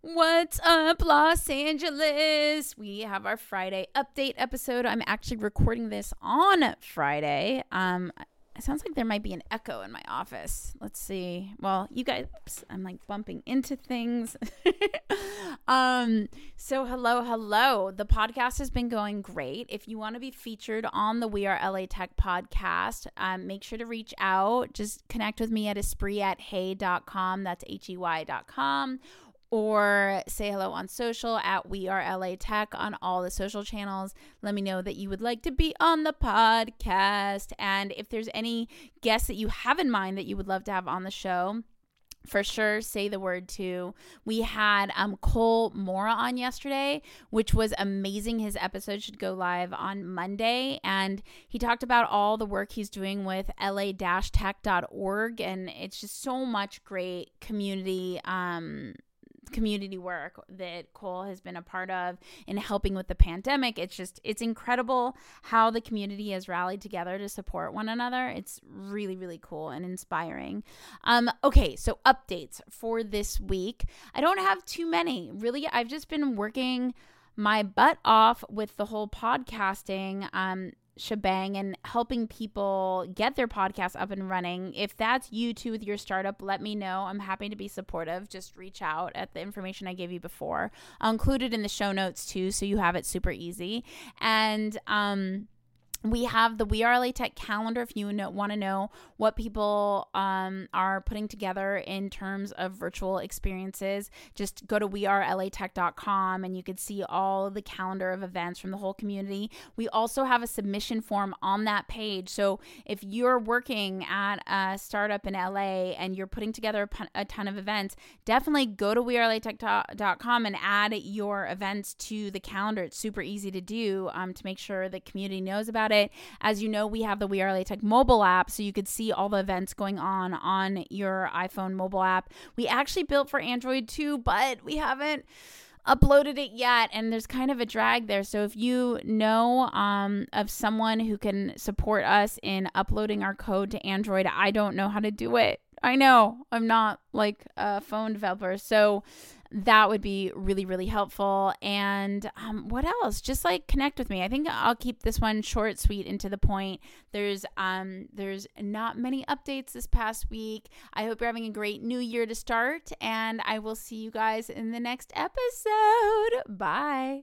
What's up, Los Angeles? We have our Friday update episode. I'm actually recording this on Friday. It sounds like there might be an echo in my office. Let's see. Well, you guys, oops, I'm like bumping into things. So hello. The podcast has been going great. If you want to be featured on the We Are LA Tech podcast, make sure to reach out. Just connect with me at esprit@hey.com. That's HEY.com. Or say hello on social at We Are LA Tech on all the social channels. Let me know that you would like to be on the podcast. And if there's any guests that you have in mind that you would love to have on the show, for sure, say the word too. We had Cole Mora on yesterday, which was amazing. His episode should go live on Monday. And he talked about all the work he's doing with la-tech.org. And it's just so much great community work that Cole has been a part of in helping with the pandemic. It's incredible how the community has rallied together to support one another. It's really, really cool and inspiring. Okay, so updates for this week. I don't have too many. Really, I've just been working my butt off with the whole podcasting shebang and helping people get their podcast up and running. If that's you too with your startup, let me know. I'm happy to be supportive. Just reach out at the information I gave you before. I'll include it in the show notes too, so you have it super easy. And we have the We Are LA Tech calendar if you want to know what people are putting together in terms of virtual experiences. Just go to wearelatech.com and you can see all the calendar of events from the whole community. We also have a submission form on that page. So if you're working at a startup in LA and you're putting together a ton of events, definitely go to wearelatech.com and add your events to the calendar. It's super easy to do to make sure the community knows about it. As you know, we have the We Are LA Tech mobile app, so you could see all the events going on your iPhone mobile app. We actually built for Android too, but we haven't uploaded it yet, and there's kind of a drag there. So if you know of someone who can support us in uploading our code to Android, I don't know how to do it. I know I'm not like a phone developer, so that would be really, really helpful. And what else? Just like connect with me. I think I'll keep this one short, sweet, and to the point. There's not many updates this past week. I hope you're having a great new year to start, and I will see you guys in the next episode. Bye.